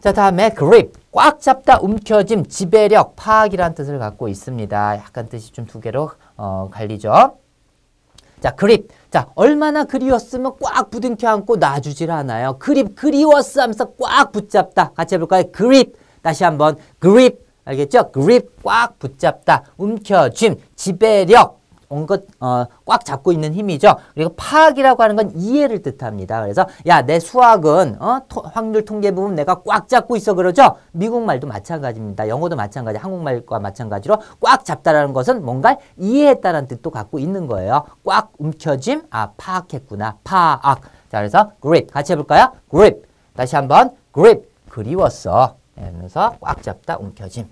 자, 다음에 grip, 꽉 잡다, 움켜짐, 지배력, 파악이란 뜻을 갖고 있습니다. 약간 뜻이 좀 두 개로 갈리죠. 자, 그립. 자, 얼마나 그리웠으면 꽉 부둥켜 안고 놔주질 않아요. 그립, 그리웠어 하면서 꽉 붙잡다. 같이 해볼까요? 그립. 다시 한번 그립. 알겠죠? 그립, 꽉 붙잡다. 움켜짐, 지배력. 꽉 잡고 있는 힘이죠. 그리고 파악이라고 하는 건 이해를 뜻합니다. 그래서 야, 내 수학은 확률 통계 부분 내가 꽉 잡고 있어 그러죠. 미국 말도 마찬가지입니다. 영어도 마찬가지, 한국말과 마찬가지로 꽉 잡다라는 것은 뭔가 이해했다라는 뜻도 갖고 있는 거예요. 꽉 움켜짐, 아 파악했구나, 파악. 자, 그래서 grip 같이 해볼까요? grip 다시 한번 grip 그리웠어. 그래서 꽉 잡다 움켜짐.